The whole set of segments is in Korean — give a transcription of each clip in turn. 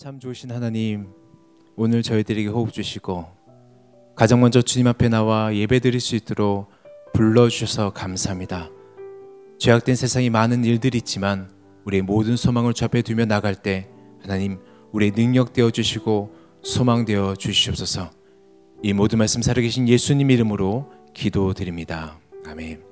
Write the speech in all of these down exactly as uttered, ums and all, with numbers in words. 참 좋으신 하나님, 오늘 저희들에게 호흡 주시고 가장 먼저 주님 앞에 나와 예배드릴 수 있도록 불러주셔서 감사합니다. 죄악된 세상이 많은 일들이 있지만 우리의 모든 소망을 주 앞에 두며 나갈 때 하나님, 우리의 능력 되어주시고 소망 되어주시옵소서. 이 모든 말씀 살아계신 예수님 이름으로 기도드립니다. 아멘.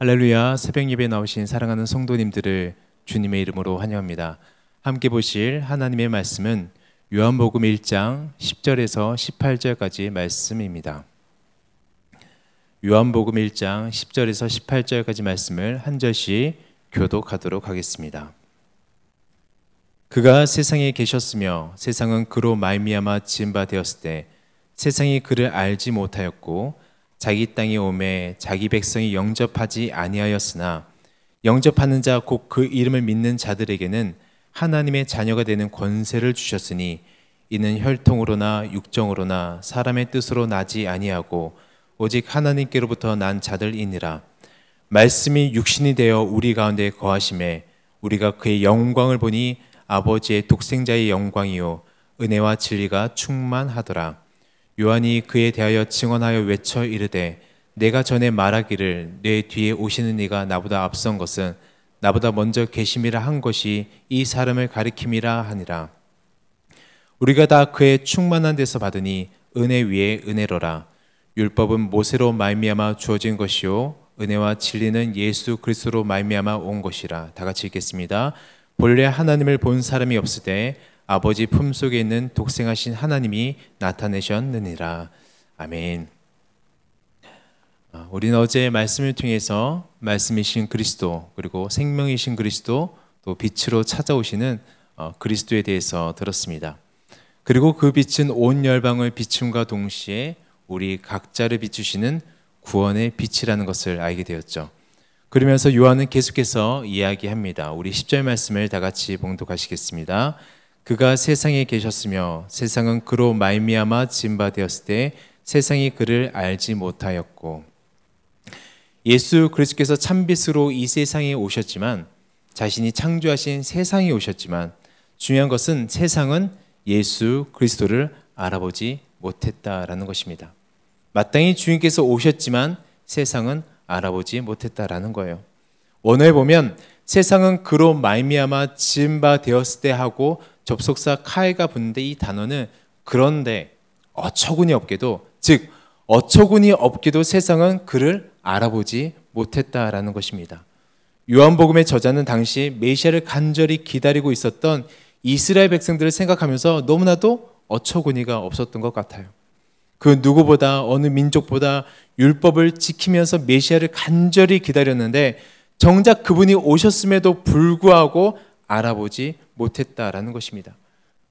할렐루야. 새벽 예배에 나오신 사랑하는 성도님들을 주님의 이름으로 환영합니다. 함께 보실 하나님의 말씀은 요한복음 일 장 십 절에서 십팔 절까지 말씀입니다. 요한복음 일 장 십 절에서 십팔 절까지 말씀을 한 절씩 교독하도록 하겠습니다. 그가 세상에 계셨으며 세상은 그로 말미암아 지은 바 되었을 때 세상이 그를 알지 못하였고 자기 땅에 오매 자기 백성이 영접하지 아니하였으나 영접하는 자 곧 그 이름을 믿는 자들에게는 하나님의 자녀가 되는 권세를 주셨으니 이는 혈통으로나 육정으로나 사람의 뜻으로 나지 아니하고 오직 하나님께로부터 난 자들이니라. 말씀이 육신이 되어 우리 가운데 거하심에 우리가 그의 영광을 보니 아버지의 독생자의 영광이요 은혜와 진리가 충만하더라. 요한이 그에 대하여 증언하여 외쳐 이르되 내가 전에 말하기를 내 뒤에 오시는 이가 나보다 앞선 것은 나보다 먼저 계심이라 한 것이 이 사람을 가리킴이라 하니라. 우리가 다 그의 충만한 데서 받으니 은혜 위에 은혜로라. 율법은 모세로 말미암아 주어진 것이요 은혜와 진리는 예수 그리스도로 말미암아 온 것이라. 다 같이 읽겠습니다. 본래 하나님을 본 사람이 없을 때 아버지 품속에 있는 독생하신 하나님이 나타내셨느니라. 아멘. 우리는 어제 말씀을 통해서 말씀이신 그리스도, 그리고 생명이신 그리스도, 또 빛으로 찾아오시는 그리스도에 대해서 들었습니다. 그리고 그 빛은 온 열방을 비춤과 동시에 우리 각자를 비추시는 구원의 빛이라는 것을 알게 되었죠. 그러면서 요한은 계속해서 이야기합니다. 우리 십 절 말씀을 다 같이 봉독하시겠습니다. 그가 세상에 계셨으며 세상은 그로 말미암아 지은 바 되었을 때 세상이 그를 알지 못하였고. 예수 그리스도께서 참빛으로 이 세상에 오셨지만, 자신이 창조하신 세상에 오셨지만, 중요한 것은 세상은 예수 그리스도를 알아보지 못했다라는 것입니다. 마땅히 주님께서 오셨지만 세상은 알아보지 못했다라는 거예요. 원어에 보면 세상은 그로 말미암아 지은 바 되었을 때 하고 접속사 카이가 붙는데, 이 단어는 그런데, 어처구니 없게도, 즉 어처구니 없게도 세상은 그를 알아보지 못했다라는 것입니다. 요한복음의 저자는 당시 메시아를 간절히 기다리고 있었던 이스라엘 백성들을 생각하면서 너무나도 어처구니가 없었던 것 같아요. 그 누구보다, 어느 민족보다 율법을 지키면서 메시아를 간절히 기다렸는데 정작 그분이 오셨음에도 불구하고 알아보지 못했다라는 것입니다.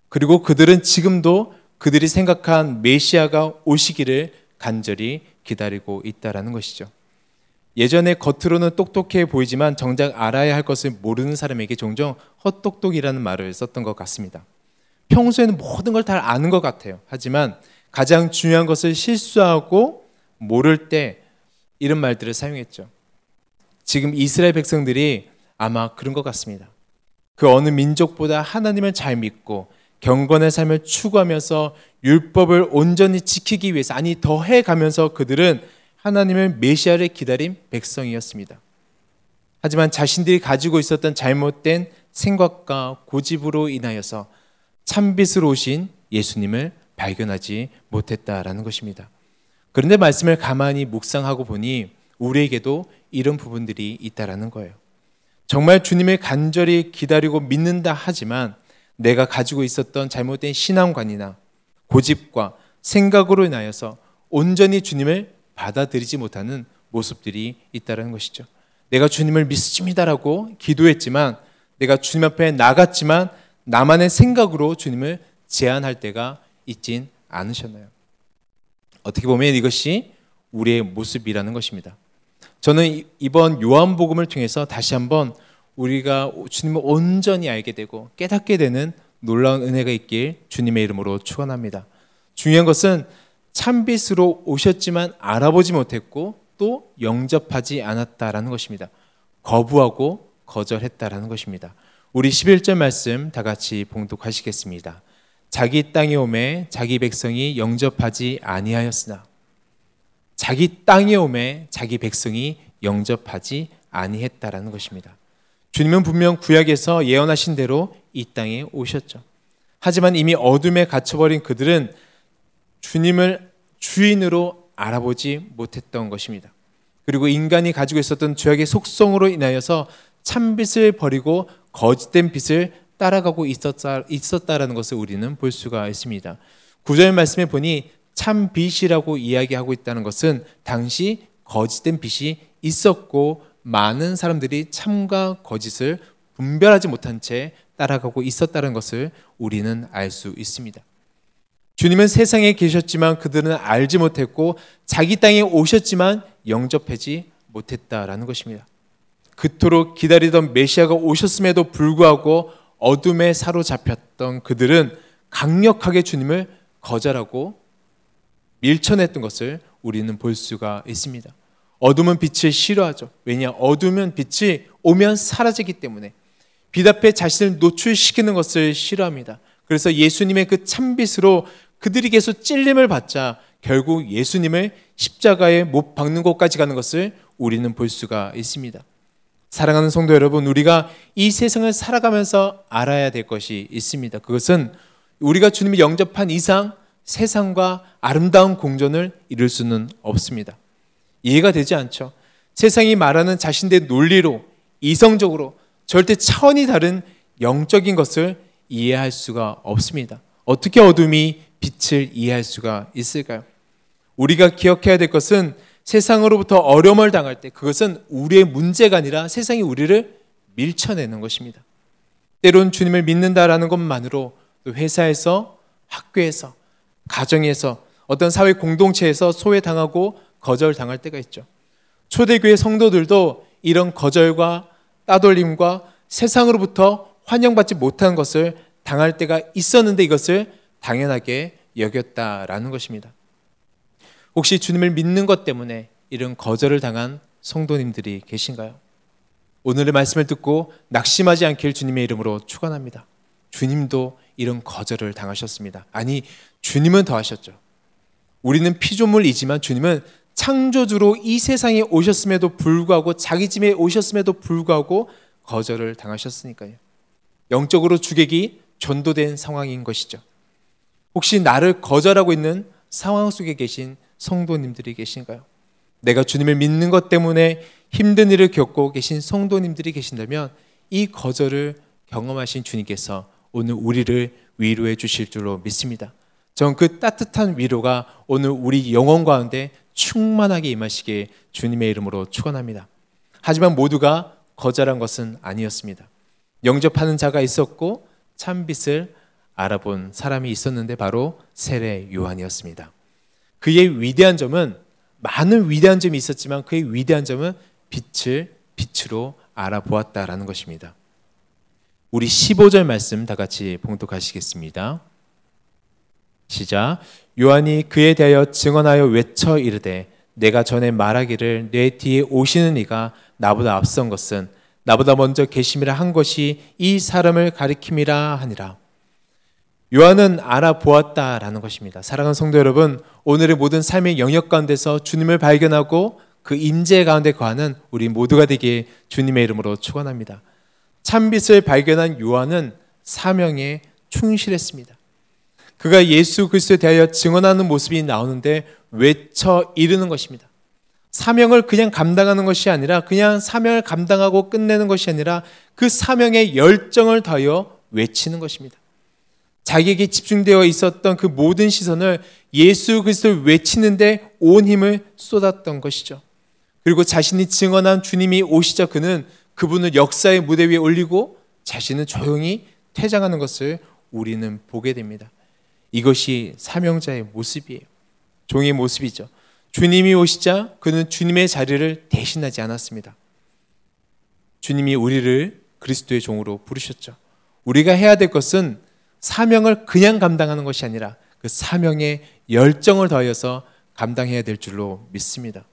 그리고 그들은 지금도 그들이 생각한 메시아가 오시기를 간절히 기다리고 있다라는 것이죠. 예전에 겉으로는 똑똑해 보이지만 정작 알아야 할 것을 모르는 사람에게 종종 헛똑똑이라는 말을 썼던 것 같습니다. 평소에는 모든 걸 다 아는 것 같아요. 하지만 가장 중요한 것을 실수하고 모를 때 이런 말들을 사용했죠. 지금 이스라엘 백성들이 아마 그런 것 같습니다. 그 어느 민족보다 하나님을 잘 믿고 경건의 삶을 추구하면서 율법을 온전히 지키기 위해서, 아니 더해가면서 그들은 하나님을, 메시아를 기다린 백성이었습니다. 하지만 자신들이 가지고 있었던 잘못된 생각과 고집으로 인하여서 참빛으로 오신 예수님을 발견하지 못했다라는 것입니다. 그런데 말씀을 가만히 묵상하고 보니 우리에게도 이런 부분들이 있다라는 거예요. 정말 주님을 간절히 기다리고 믿는다 하지만 내가 가지고 있었던 잘못된 신앙관이나 고집과 생각으로 인하여서 온전히 주님을 받아들이지 못하는 모습들이 있다는 것이죠. 내가 주님을 믿습니다라고 기도했지만, 내가 주님 앞에 나갔지만 나만의 생각으로 주님을 제안할 때가 있진 않으셨나요? 어떻게 보면 이것이 우리의 모습이라는 것입니다. 저는 이번 요한복음을 통해서 다시 한번 우리가 주님을 온전히 알게 되고 깨닫게 되는 놀라운 은혜가 있길 주님의 이름으로 축원합니다. 중요한 것은 참빛으로 오셨지만 알아보지 못했고 또 영접하지 않았다라는 것입니다. 거부하고 거절했다라는 것입니다. 우리 십일 절 말씀 다 같이 봉독하시겠습니다. 자기 땅에 오매 자기 백성이 영접하지 아니하였으나 자기 땅에 오매 자기 백성이 영접하지 아니했다라는 것입니다. 주님은 분명 구약에서 예언하신 대로 이 땅에 오셨죠. 하지만 이미 어둠에 갇혀버린 그들은 주님을 주인으로 알아보지 못했던 것입니다. 그리고 인간이 가지고 있었던 죄악의 속성으로 인하여서 참빛을 버리고 거짓된 빛을 따라가고 있었다, 있었다라는 것을 우리는 볼 수가 있습니다. 구 절 말씀에 보니 참빛이라고 이야기하고 있다는 것은 당시 거짓된 빛이 있었고 많은 사람들이 참과 거짓을 분별하지 못한 채 따라가고 있었다는 것을 우리는 알 수 있습니다. 주님은 세상에 계셨지만 그들은 알지 못했고 자기 땅에 오셨지만 영접하지 못했다라는 것입니다. 그토록 기다리던 메시아가 오셨음에도 불구하고 어둠에 사로잡혔던 그들은 강력하게 주님을 거절하고 밀쳐냈던 것을 우리는 볼 수가 있습니다. 어둠은 빛을 싫어하죠. 왜냐? 어둠은 빛이 오면 사라지기 때문에 빛 앞에 자신을 노출시키는 것을 싫어합니다. 그래서 예수님의 그 참빛으로 그들이 계속 찔림을 받자 결국 예수님을 십자가에 못 박는 곳까지 가는 것을 우리는 볼 수가 있습니다. 사랑하는 성도 여러분, 우리가 이 세상을 살아가면서 알아야 될 것이 있습니다. 그것은 우리가 주님을 영접한 이상 세상과 아름다운 공존을 이룰 수는 없습니다. 이해가 되지 않죠. 세상이 말하는 자신의 논리로 이성적으로 절대 차원이 다른 영적인 것을 이해할 수가 없습니다. 어떻게 어둠이 빛을 이해할 수가 있을까요? 우리가 기억해야 될 것은 세상으로부터 어려움을 당할 때 그것은 우리의 문제가 아니라 세상이 우리를 밀쳐내는 것입니다. 때론 주님을 믿는다라는 것만으로 또 회사에서, 학교에서, 가정에서, 어떤 사회 공동체에서 소외당하고 거절당할 때가 있죠. 초대교회 성도들도 이런 거절과 따돌림과 세상으로부터 환영받지 못한 것을 당할 때가 있었는데 이것을 당연하게 여겼다라는 것입니다. 혹시 주님을 믿는 것 때문에 이런 거절을 당한 성도님들이 계신가요? 오늘의 말씀을 듣고 낙심하지 않길 주님의 이름으로 축원합니다. 주님도 이런 거절을 당하셨습니다. 아니, 주님은 더 하셨죠. 우리는 피조물이지만 주님은 창조주로 이 세상에 오셨음에도 불구하고 자기 집에 오셨음에도 불구하고 거절을 당하셨으니까요. 영적으로 주객이 전도된 상황인 것이죠. 혹시 나를 거절하고 있는 상황 속에 계신 성도님들이 계신가요? 내가 주님을 믿는 것 때문에 힘든 일을 겪고 계신 성도님들이 계신다면 이 거절을 경험하신 주님께서 오늘 우리를 위로해 주실 줄로 믿습니다. 전 그 따뜻한 위로가 오늘 우리 영혼 가운데 충만하게 임하시길 주님의 이름으로 축원합니다. 하지만 모두가 거절한 것은 아니었습니다. 영접하는 자가 있었고 참빛을 알아본 사람이 있었는데 바로 세례 요한이었습니다. 그의 위대한 점은 많은 위대한 점이 있었지만 그의 위대한 점은 빛을 빛으로 알아보았다라는 것입니다. 우리 십오 절 말씀 다 같이 봉독하시겠습니다. 시작. 요한이 그에 대하여 증언하여 외쳐 이르되 내가 전에 말하기를 내 뒤에 오시는 이가 나보다 앞선 것은 나보다 먼저 계심이라 한 것이 이 사람을 가리킴이라 하니라. 요한은 알아보았다라는 것입니다. 사랑하는 성도 여러분, 오늘의 모든 삶의 영역 가운데서 주님을 발견하고 그 임재 가운데 거하는 우리 모두가 되길 주님의 이름으로 축원합니다. 참빛을 발견한 요한은 사명에 충실했습니다. 그가 예수 그리스도에 대하여 증언하는 모습이 나오는데 외쳐 이르는 것입니다. 사명을 그냥 감당하는 것이 아니라 그냥 사명을 감당하고 끝내는 것이 아니라 그 사명에 열정을 더하여 외치는 것입니다. 자기에게 집중되어 있었던 그 모든 시선을 예수 그리스도를 외치는데 온 힘을 쏟았던 것이죠. 그리고 자신이 증언한 주님이 오시자 그는 그분을 역사의 무대 위에 올리고 자신은 조용히 퇴장하는 것을 우리는 보게 됩니다. 이것이 사명자의 모습이에요. 종의 모습이죠. 주님이 오시자 그는 주님의 자리를 대신하지 않았습니다. 주님이 우리를 그리스도의 종으로 부르셨죠. 우리가 해야 될 것은 사명을 그냥 감당하는 것이 아니라 그 사명에 열정을 더하여서 감당해야 될 줄로 믿습니다.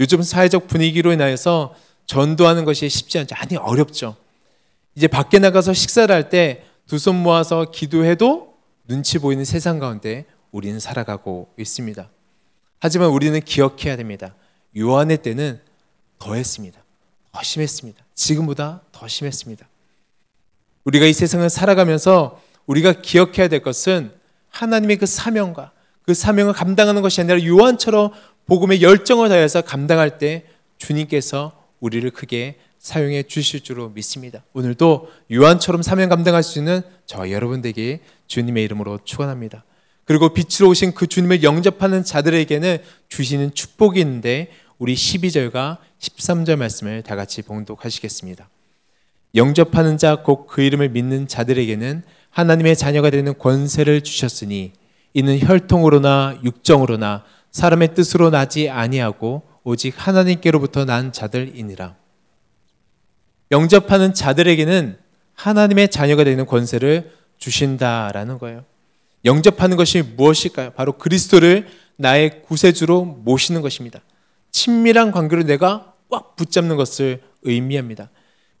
요즘 사회적 분위기로 인하여서 전도하는 것이 쉽지 않죠. 아니, 어렵죠. 이제 밖에 나가서 식사를 할 때 두 손 모아서 기도해도 눈치 보이는 세상 가운데 우리는 살아가고 있습니다. 하지만 우리는 기억해야 됩니다. 요한의 때는 더했습니다. 더 심했습니다. 지금보다 더 심했습니다. 우리가 이 세상을 살아가면서 우리가 기억해야 될 것은 하나님의 그 사명과 그 사명을 감당하는 것이 아니라 요한처럼 복음의 열정을 다해서 감당할 때 주님께서 우리를 크게 사용해 주실 줄로 믿습니다. 오늘도 요한처럼 사명 감당할 수 있는 저와 여러분들에게 주님의 이름으로 축원합니다. 그리고 빛으로 오신 그 주님을 영접하는 자들에게는 주시는 축복이 있는데 우리 십이 절과 십삼 절 말씀을 다 같이 봉독하시겠습니다. 영접하는 자 곧 그 이름을 믿는 자들에게는 하나님의 자녀가 되는 권세를 주셨으니 이는 혈통으로나 육정으로나 사람의 뜻으로 나지 아니하고 오직 하나님께로부터 난 자들이니라. 영접하는 자들에게는 하나님의 자녀가 되는 권세를 주신다라는 거예요. 영접하는 것이 무엇일까요? 바로 그리스도를 나의 구세주로 모시는 것입니다. 친밀한 관계로 내가 꽉 붙잡는 것을 의미합니다.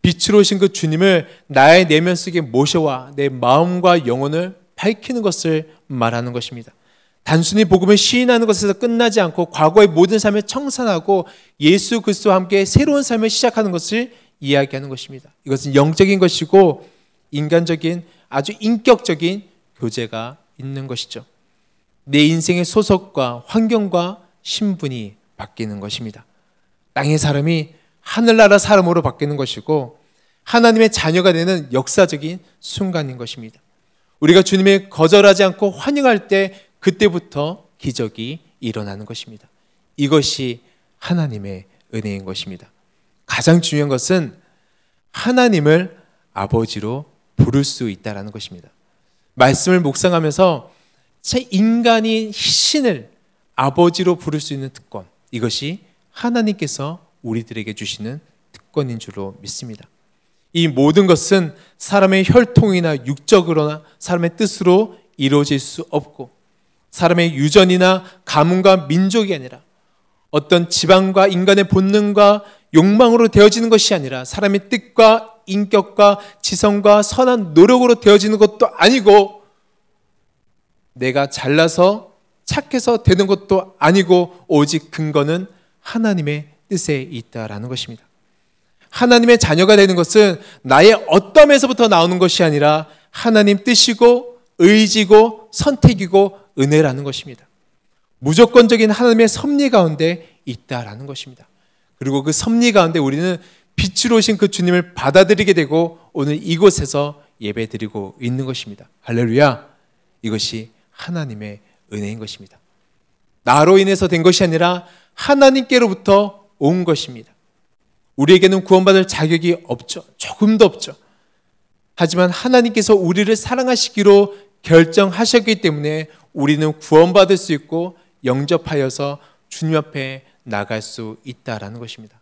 빛으로 오신 그 주님을 나의 내면 속에 모셔와 내 마음과 영혼을 밝히는 것을 말하는 것입니다. 단순히 복음을 시인하는 것에서 끝나지 않고 과거의 모든 삶을 청산하고 예수 그리스도와 함께 새로운 삶을 시작하는 것을 이야기하는 것입니다. 이것은 영적인 것이고 인간적인 아주 인격적인 교제가 있는 것이죠. 내 인생의 소속과 환경과 신분이 바뀌는 것입니다. 땅의 사람이 하늘나라 사람으로 바뀌는 것이고 하나님의 자녀가 되는 역사적인 순간인 것입니다. 우리가 주님을 거절하지 않고 환영할 때 그때부터 기적이 일어나는 것입니다. 이것이 하나님의 은혜인 것입니다. 가장 중요한 것은 하나님을 아버지로 부를 수 있다는 것입니다. 말씀을 묵상하면서 제 인간인 신을 아버지로 부를 수 있는 특권, 이것이 하나님께서 우리들에게 주시는 특권인 줄로 믿습니다. 이 모든 것은 사람의 혈통이나 육적으로나 사람의 뜻으로 이루어질 수 없고 사람의 유전이나 가문과 민족이 아니라 어떤 지방과 인간의 본능과 욕망으로 되어지는 것이 아니라 사람의 뜻과 인격과 지성과 선한 노력으로 되어지는 것도 아니고 내가 잘나서 착해서 되는 것도 아니고 오직 근거는 하나님의 뜻에 있다라는 것입니다. 하나님의 자녀가 되는 것은 나의 어떠함에서부터 나오는 것이 아니라 하나님 뜻이고 의지고 선택이고 은혜라는 것입니다. 무조건적인 하나님의 섭리 가운데 있다라는 것입니다. 그리고 그 섭리 가운데 우리는 빛으로 오신 그 주님을 받아들이게 되고 오늘 이곳에서 예배드리고 있는 것입니다. 할렐루야! 이것이 하나님의 은혜인 것입니다. 나로 인해서 된 것이 아니라 하나님께로부터 온 것입니다. 우리에게는 구원받을 자격이 없죠. 조금도 없죠. 하지만 하나님께서 우리를 사랑하시기로 결정하셨기 때문에 우리는 구원받을 수 있고 영접하여서 주님 앞에 나갈 수 있다라는 것입니다.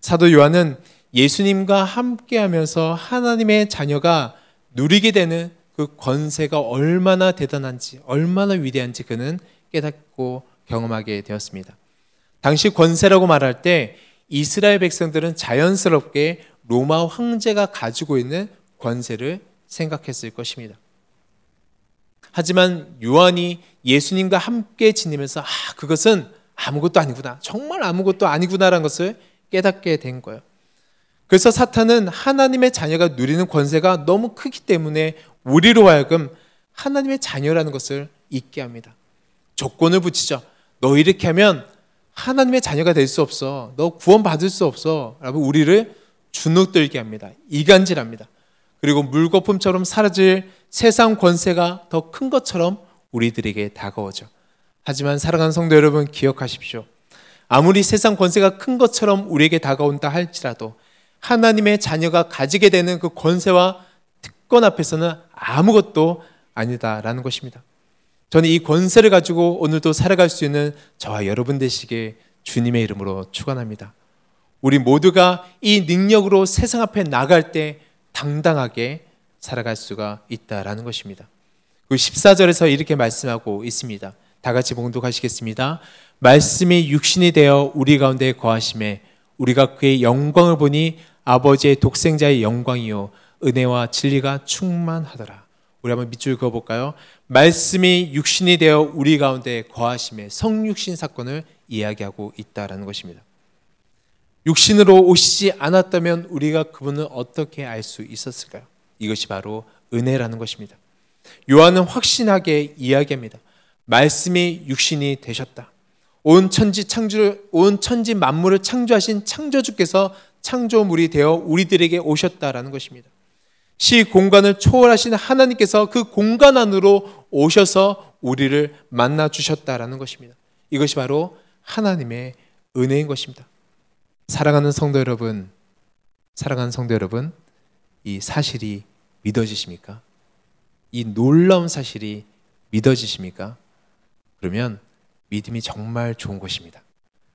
사도 요한은 예수님과 함께하면서 하나님의 자녀가 누리게 되는 그 권세가 얼마나 대단한지 얼마나 위대한지 그는 깨닫고 경험하게 되었습니다. 당시 권세라고 말할 때 이스라엘 백성들은 자연스럽게 로마 황제가 가지고 있는 권세를 생각했을 것입니다. 하지만 요한이 예수님과 함께 지내면서 아 그것은 아무것도 아니구나 정말 아무것도 아니구나라는 것을 깨닫게 된 거예요. 그래서 사탄은 하나님의 자녀가 누리는 권세가 너무 크기 때문에 우리로 하여금 하나님의 자녀라는 것을 잊게 합니다. 조건을 붙이죠. 너 이렇게 하면 하나님의 자녀가 될 수 없어. 너 구원받을 수 없어. 라고 우리를 주눅들게 합니다. 이간질합니다. 그리고 물거품처럼 사라질 세상 권세가 더 큰 것처럼 우리들에게 다가오죠. 하지만 사랑하는 성도 여러분 기억하십시오. 아무리 세상 권세가 큰 것처럼 우리에게 다가온다 할지라도 하나님의 자녀가 가지게 되는 그 권세와 특권 앞에서는 아무것도 아니다라는 것입니다. 저는 이 권세를 가지고 오늘도 살아갈 수 있는 저와 여러분 되시길 주님의 이름으로 축원합니다. 우리 모두가 이 능력으로 세상 앞에 나갈 때 당당하게 살아갈 수가 있다라는 것입니다. 그 십사 절에서 이렇게 말씀하고 있습니다. 다 같이 봉독하시겠습니다. 말씀이 육신이 되어 우리 가운데 거하심에 우리가 그의 영광을 보니 아버지의 독생자의 영광이요 은혜와 진리가 충만하더라. 우리 한번 밑줄 그어볼까요? 말씀이 육신이 되어 우리 가운데 거하심에 성육신 사건을 이야기하고 있다라는 것입니다. 육신으로 오시지 않았다면 우리가 그분을 어떻게 알 수 있었을까요? 이것이 바로 은혜라는 것입니다. 요한은 확신하게 이야기합니다. 말씀이 육신이 되셨다. 온 천지 창조를, 온 천지 만물을 창조하신 창조주께서 창조물이 되어 우리들에게 오셨다라는 것입니다. 시 공간을 초월하신 하나님께서 그 공간 안으로 오셔서 우리를 만나 주셨다라는 것입니다. 이것이 바로 하나님의 은혜인 것입니다. 사랑하는 성도 여러분, 사랑하는 성도 여러분, 이 사실이 믿어지십니까? 이 놀라운 사실이 믿어지십니까? 그러면 믿음이 정말 좋은 것입니다.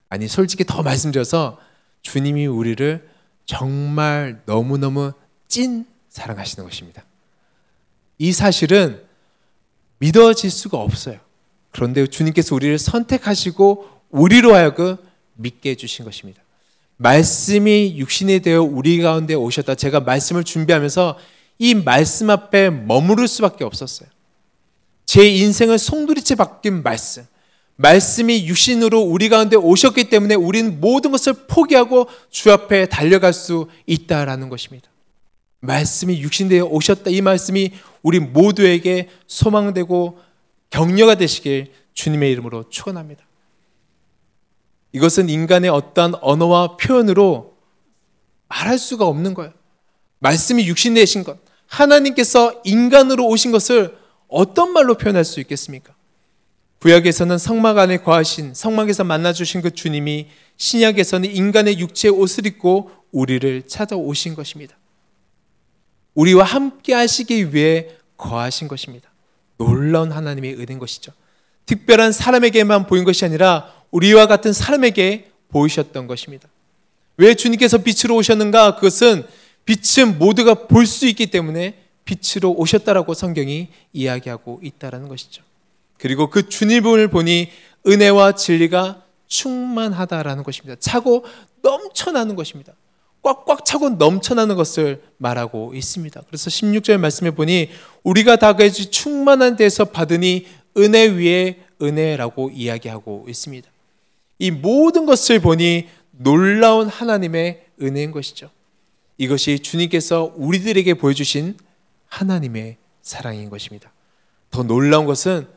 아니, 솔직히 더 말씀드려서 주님이 우리를 정말 너무너무 찐 사랑하시는 것입니다. 이 사실은 믿어질 수가 없어요. 그런데 주님께서 우리를 선택하시고 우리로 하여금 믿게 해주신 것입니다. 말씀이 육신이 되어 우리 가운데 오셨다. 제가 말씀을 준비하면서 이 말씀 앞에 머무를 수밖에 없었어요. 제 인생을 송두리째 바뀐 말씀. 말씀이 육신으로 우리 가운데 오셨기 때문에 우리는 모든 것을 포기하고 주 앞에 달려갈 수 있다라는 것입니다. 말씀이 육신되어 오셨다. 이 말씀이 우리 모두에게 소망되고 격려가 되시길 주님의 이름으로 축원합니다. 이것은 인간의 어떠한 언어와 표현으로 말할 수가 없는 거예요. 말씀이 육신되신 것, 하나님께서 인간으로 오신 것을 어떤 말로 표현할 수 있겠습니까? 구약에서는 성막 안에 거하신, 성막에서 만나주신 그 주님이 신약에서는 인간의 육체의 옷을 입고 우리를 찾아오신 것입니다. 우리와 함께 하시기 위해 거하신 것입니다. 놀라운 하나님의 은혜인 것이죠. 특별한 사람에게만 보인 것이 아니라 우리와 같은 사람에게 보이셨던 것입니다. 왜 주님께서 빛으로 오셨는가? 그것은 빛은 모두가 볼 수 있기 때문에 빛으로 오셨다라고 성경이 이야기하고 있다는 것이죠. 그리고 그 주님을 보니 은혜와 진리가 충만하다라는 것입니다. 차고 넘쳐나는 것입니다. 꽉꽉 차고 넘쳐나는 것을 말하고 있습니다. 그래서 십육 절 말씀해 보니 우리가 다 같이 충만한 데서 받으니 은혜 위에 은혜라고 이야기하고 있습니다. 이 모든 것을 보니 놀라운 하나님의 은혜인 것이죠. 이것이 주님께서 우리들에게 보여주신 하나님의 사랑인 것입니다. 더 놀라운 것은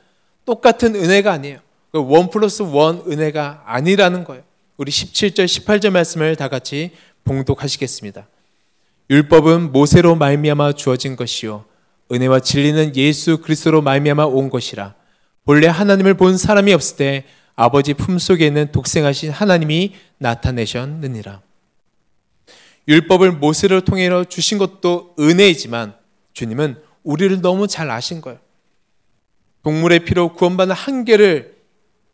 똑같은 은혜가 아니에요. 원 플러스 원 은혜가 아니라는 거예요. 우리 십칠 절, 십팔 절 말씀을 다 같이 봉독하시겠습니다. 율법은 모세로 말미암아 주어진 것이요 은혜와 진리는 예수 그리스도로 말미암아 온 것이라. 본래 하나님을 본 사람이 없을 때 아버지 품속에 있는 독생하신 하나님이 나타내셨느니라. 율법을 모세를 통해서 주신 것도 은혜이지만 주님은 우리를 너무 잘 아신 거예요. 동물의 피로 구원받는 한계를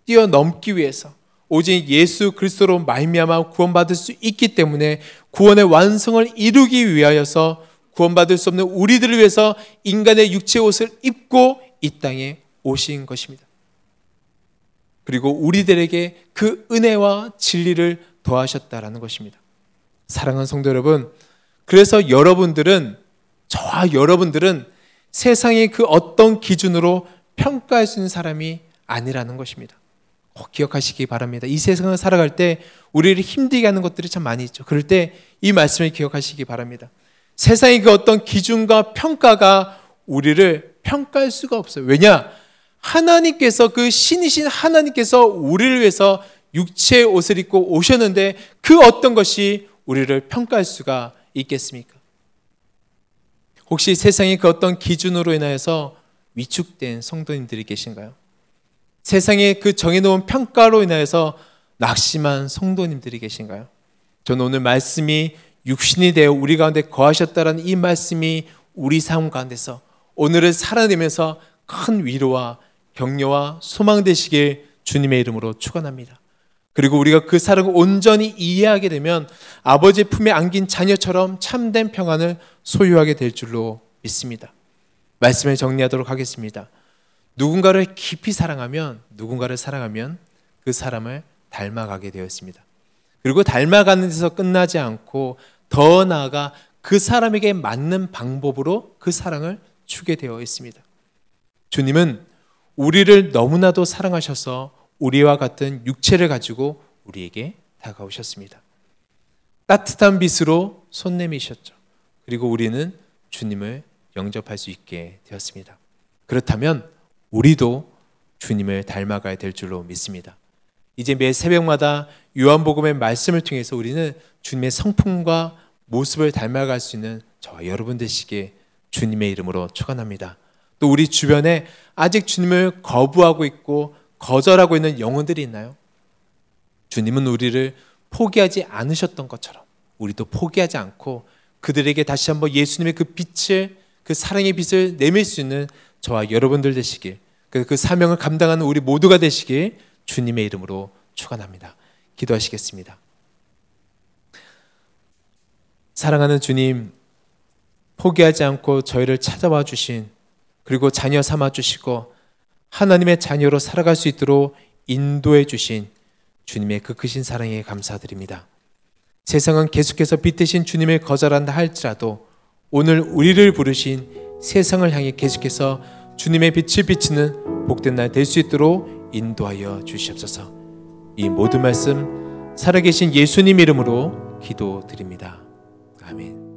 뛰어넘기 위해서 오직 예수 그리스도로 말미암아 구원받을 수 있기 때문에 구원의 완성을 이루기 위하여서 구원받을 수 없는 우리들을 위해서 인간의 육체의 옷을 입고 이 땅에 오신 것입니다. 그리고 우리들에게 그 은혜와 진리를 더하셨다라는 것입니다. 사랑하는 성도 여러분, 그래서 여러분들은, 저와 여러분들은 세상의 그 어떤 기준으로 평가할 수 있는 사람이 아니라는 것입니다. 꼭 기억하시기 바랍니다. 이 세상을 살아갈 때 우리를 힘들게 하는 것들이 참 많이 있죠. 그럴 때 이 말씀을 기억하시기 바랍니다. 세상의 그 어떤 기준과 평가가 우리를 평가할 수가 없어요. 왜냐? 하나님께서, 그 신이신 하나님께서 우리를 위해서 육체의 옷을 입고 오셨는데 그 어떤 것이 우리를 평가할 수가 있겠습니까? 혹시 세상의 그 어떤 기준으로 인하여서 위축된 성도님들이 계신가요? 세상의 그 정해놓은 평가로 인하여서 낙심한 성도님들이 계신가요? 저는 오늘 말씀이 육신이 되어 우리 가운데 거하셨다라는 이 말씀이 우리 삶 가운데서 오늘을 살아내면서 큰 위로와 격려와 소망 되시길 주님의 이름으로 축원합니다. 그리고 우리가 그 사랑을 온전히 이해하게 되면 아버지의 품에 안긴 자녀처럼 참된 평안을 소유하게 될 줄로 믿습니다. 말씀을 정리하도록 하겠습니다. 누군가를 깊이 사랑하면, 누군가를 사랑하면 그 사람을 닮아가게 되었습니다. 그리고 닮아가는 데서 끝나지 않고 더 나아가 그 사람에게 맞는 방법으로 그 사랑을 주게 되어 있습니다. 주님은 우리를 너무나도 사랑하셔서 우리와 같은 육체를 가지고 우리에게 다가오셨습니다. 따뜻한 빛으로 손 내미셨죠. 그리고 우리는 주님을 영접할 수 있게 되었습니다. 그렇다면 우리도 주님을 닮아가야 될 줄로 믿습니다. 이제 매 새벽마다 요한복음의 말씀을 통해서 우리는 주님의 성품과 모습을 닮아갈 수 있는 저와 여러분 되시기에 주님의 이름으로 축원합니다. 또 우리 주변에 아직 주님을 거부하고 있고 거절하고 있는 영혼들이 있나요? 주님은 우리를 포기하지 않으셨던 것처럼 우리도 포기하지 않고 그들에게 다시 한번 예수님의 그 빛을, 그 사랑의 빛을 내밀 수 있는 저와 여러분들 되시길, 그 사명을 감당하는 우리 모두가 되시길 주님의 이름으로 축원합니다. 기도하시겠습니다. 사랑하는 주님, 포기하지 않고 저희를 찾아와 주신, 그리고 자녀 삼아 주시고 하나님의 자녀로 살아갈 수 있도록 인도해 주신 주님의 그 크신 사랑에 감사드립니다. 세상은 계속해서 빛 대신 주님을 거절한다 할지라도 오늘 우리를 부르신 세상을 향해 계속해서 주님의 빛을 비치는 복된 날 될 수 있도록 인도하여 주시옵소서. 이 모든 말씀 살아계신 예수님 이름으로 기도드립니다. 아멘.